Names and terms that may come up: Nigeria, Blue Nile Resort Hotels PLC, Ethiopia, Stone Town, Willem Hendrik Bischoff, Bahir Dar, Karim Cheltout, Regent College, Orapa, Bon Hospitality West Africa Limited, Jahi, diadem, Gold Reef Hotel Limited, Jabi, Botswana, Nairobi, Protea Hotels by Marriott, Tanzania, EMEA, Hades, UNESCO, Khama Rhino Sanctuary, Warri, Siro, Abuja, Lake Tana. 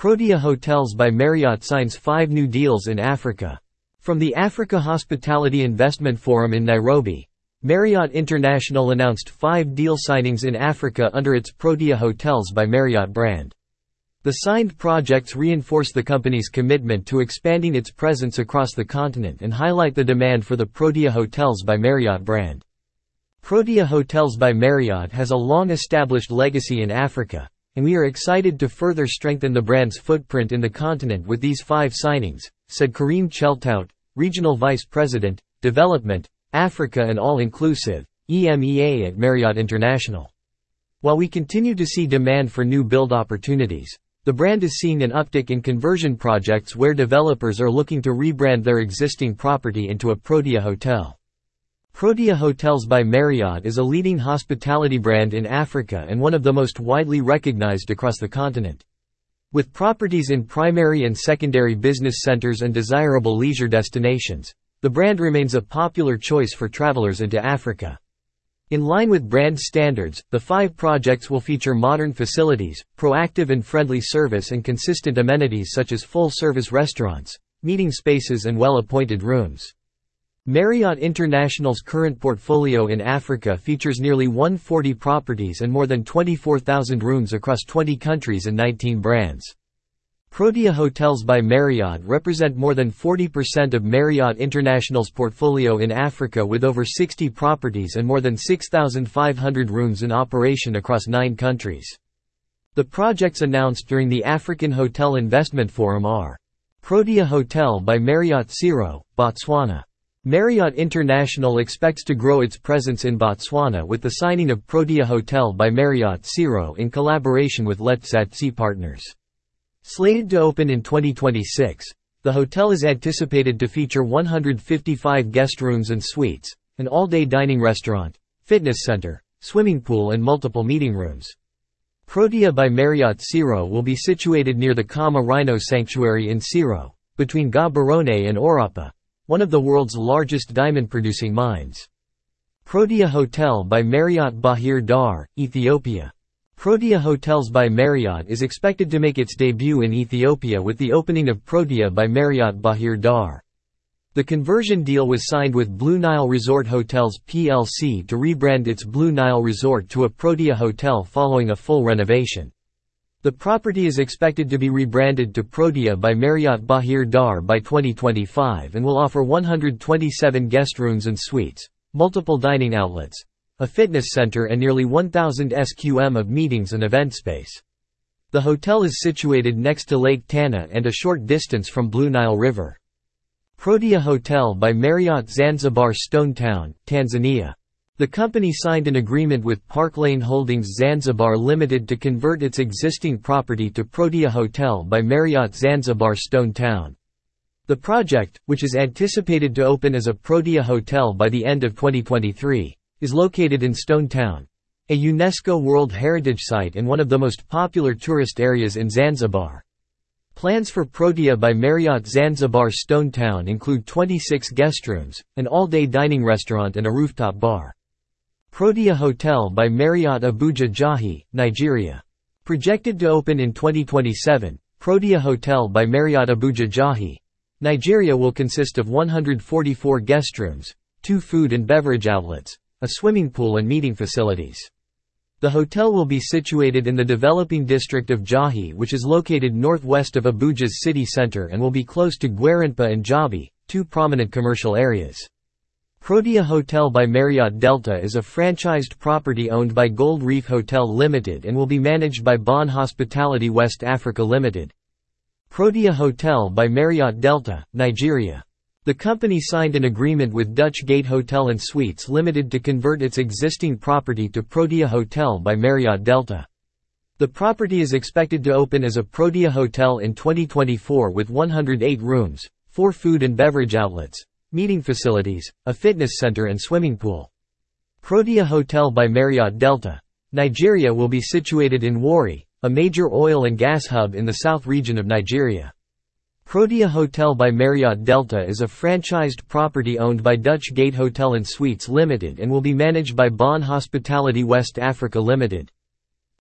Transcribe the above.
Protea Hotels by Marriott signs 5 new deals in Africa. From the Africa Hospitality Investment Forum in Nairobi, Marriott International announced 5 deal signings in Africa under its Protea Hotels by Marriott brand. The signed projects reinforce the company's commitment to expanding its presence across the continent and highlight the demand for the Protea Hotels by Marriott brand. Protea Hotels by Marriott has a long-established legacy in Africa, and we are excited to further strengthen the brand's footprint in the continent with these 5 signings, said Karim Cheltout, Regional Vice President, Development, Africa and All-Inclusive, EMEA at Marriott International. While we continue to see demand for new build opportunities, the brand is seeing an uptick in conversion projects where developers are looking to rebrand their existing property into a Protea hotel. Protea Hotels by Marriott is a leading hospitality brand in Africa and one of the most widely recognized across the continent. With properties in primary and secondary business centers and desirable leisure destinations, the brand remains a popular choice for travelers into Africa. In line with brand standards, the 5 projects will feature modern facilities, proactive and friendly service and consistent amenities such as full-service restaurants, meeting spaces and well-appointed rooms. Marriott International's current portfolio in Africa features nearly 140 properties and more than 24,000 rooms across 20 countries and 19 brands. Protea Hotels by Marriott represent more than 40% of Marriott International's portfolio in Africa with over 60 properties and more than 6,500 rooms in operation across 9 countries. The projects announced during the African Hotel Investment Forum are Protea Hotel by Marriott Siro, Botswana. Marriott International expects to grow its presence in Botswana with the signing of Protea Hotel by Marriott Siro in collaboration with Letsatsi Partners. Slated to open in 2026, the hotel is anticipated to feature 155 guest rooms and suites, an all-day dining restaurant, fitness center, swimming pool and multiple meeting rooms. Protea by Marriott Siro will be situated near the Khama Rhino Sanctuary in Siro, between Gaborone and Orapa, one of the world's largest diamond-producing mines. Protea Hotel by Marriott Bahir Dar, Ethiopia. Protea Hotels by Marriott is expected to make its debut in Ethiopia with the opening of Protea by Marriott Bahir Dar. The conversion deal was signed with Blue Nile Resort Hotels PLC to rebrand its Blue Nile Resort to a Protea Hotel following a full renovation. The property is expected to be rebranded to Protea by Marriott Bahir Dar by 2025 and will offer 127 guest rooms and suites, multiple dining outlets, a fitness center and nearly 1,000 sqm of meetings and event space. The hotel is situated next to Lake Tana and a short distance from Blue Nile River. Protea Hotel by Marriott Zanzibar Stone Town, Tanzania. The company signed an agreement with Parklane Holdings Zanzibar Limited to convert its existing property to Protea Hotel by Marriott Zanzibar Stone Town. The project, which is anticipated to open as a Protea Hotel by the end of 2023, is located in Stone Town, a UNESCO World Heritage Site and one of the most popular tourist areas in Zanzibar. Plans for Protea by Marriott Zanzibar Stone Town include 26 guest rooms, an all-day dining restaurant and a rooftop bar. Protea Hotel by Marriott Abuja Jahi, Nigeria. Projected to open in 2027, Protea Hotel by Marriott Abuja Jahi, Nigeria will consist of 144 guest rooms, 2 food and beverage outlets, a swimming pool and meeting facilities. The hotel will be situated in the developing district of Jahi, which is located northwest of Abuja's city center and will be close to Gwarinpa and Jabi, 2 prominent commercial areas. Protea Hotel by Marriott Delta is a franchised property owned by Gold Reef Hotel Limited and will be managed by Bon Hospitality West Africa Limited. Protea Hotel by Marriott Delta, Nigeria. The company signed an agreement with Dutch Gate Hotel and Suites Limited to convert its existing property to Protea Hotel by Marriott Delta. The property is expected to open as a Protea Hotel in 2024 with 108 rooms, 4 food and beverage outlets, meeting facilities, a fitness center and swimming pool. Protea Hotel by Marriott Delta, Nigeria will be situated in Warri, a major oil and gas hub in the south region of Nigeria. Protea Hotel by Marriott Delta is a franchised property owned by Dutch Gate Hotel and Suites Limited and will be managed by Bon Hospitality West Africa Limited.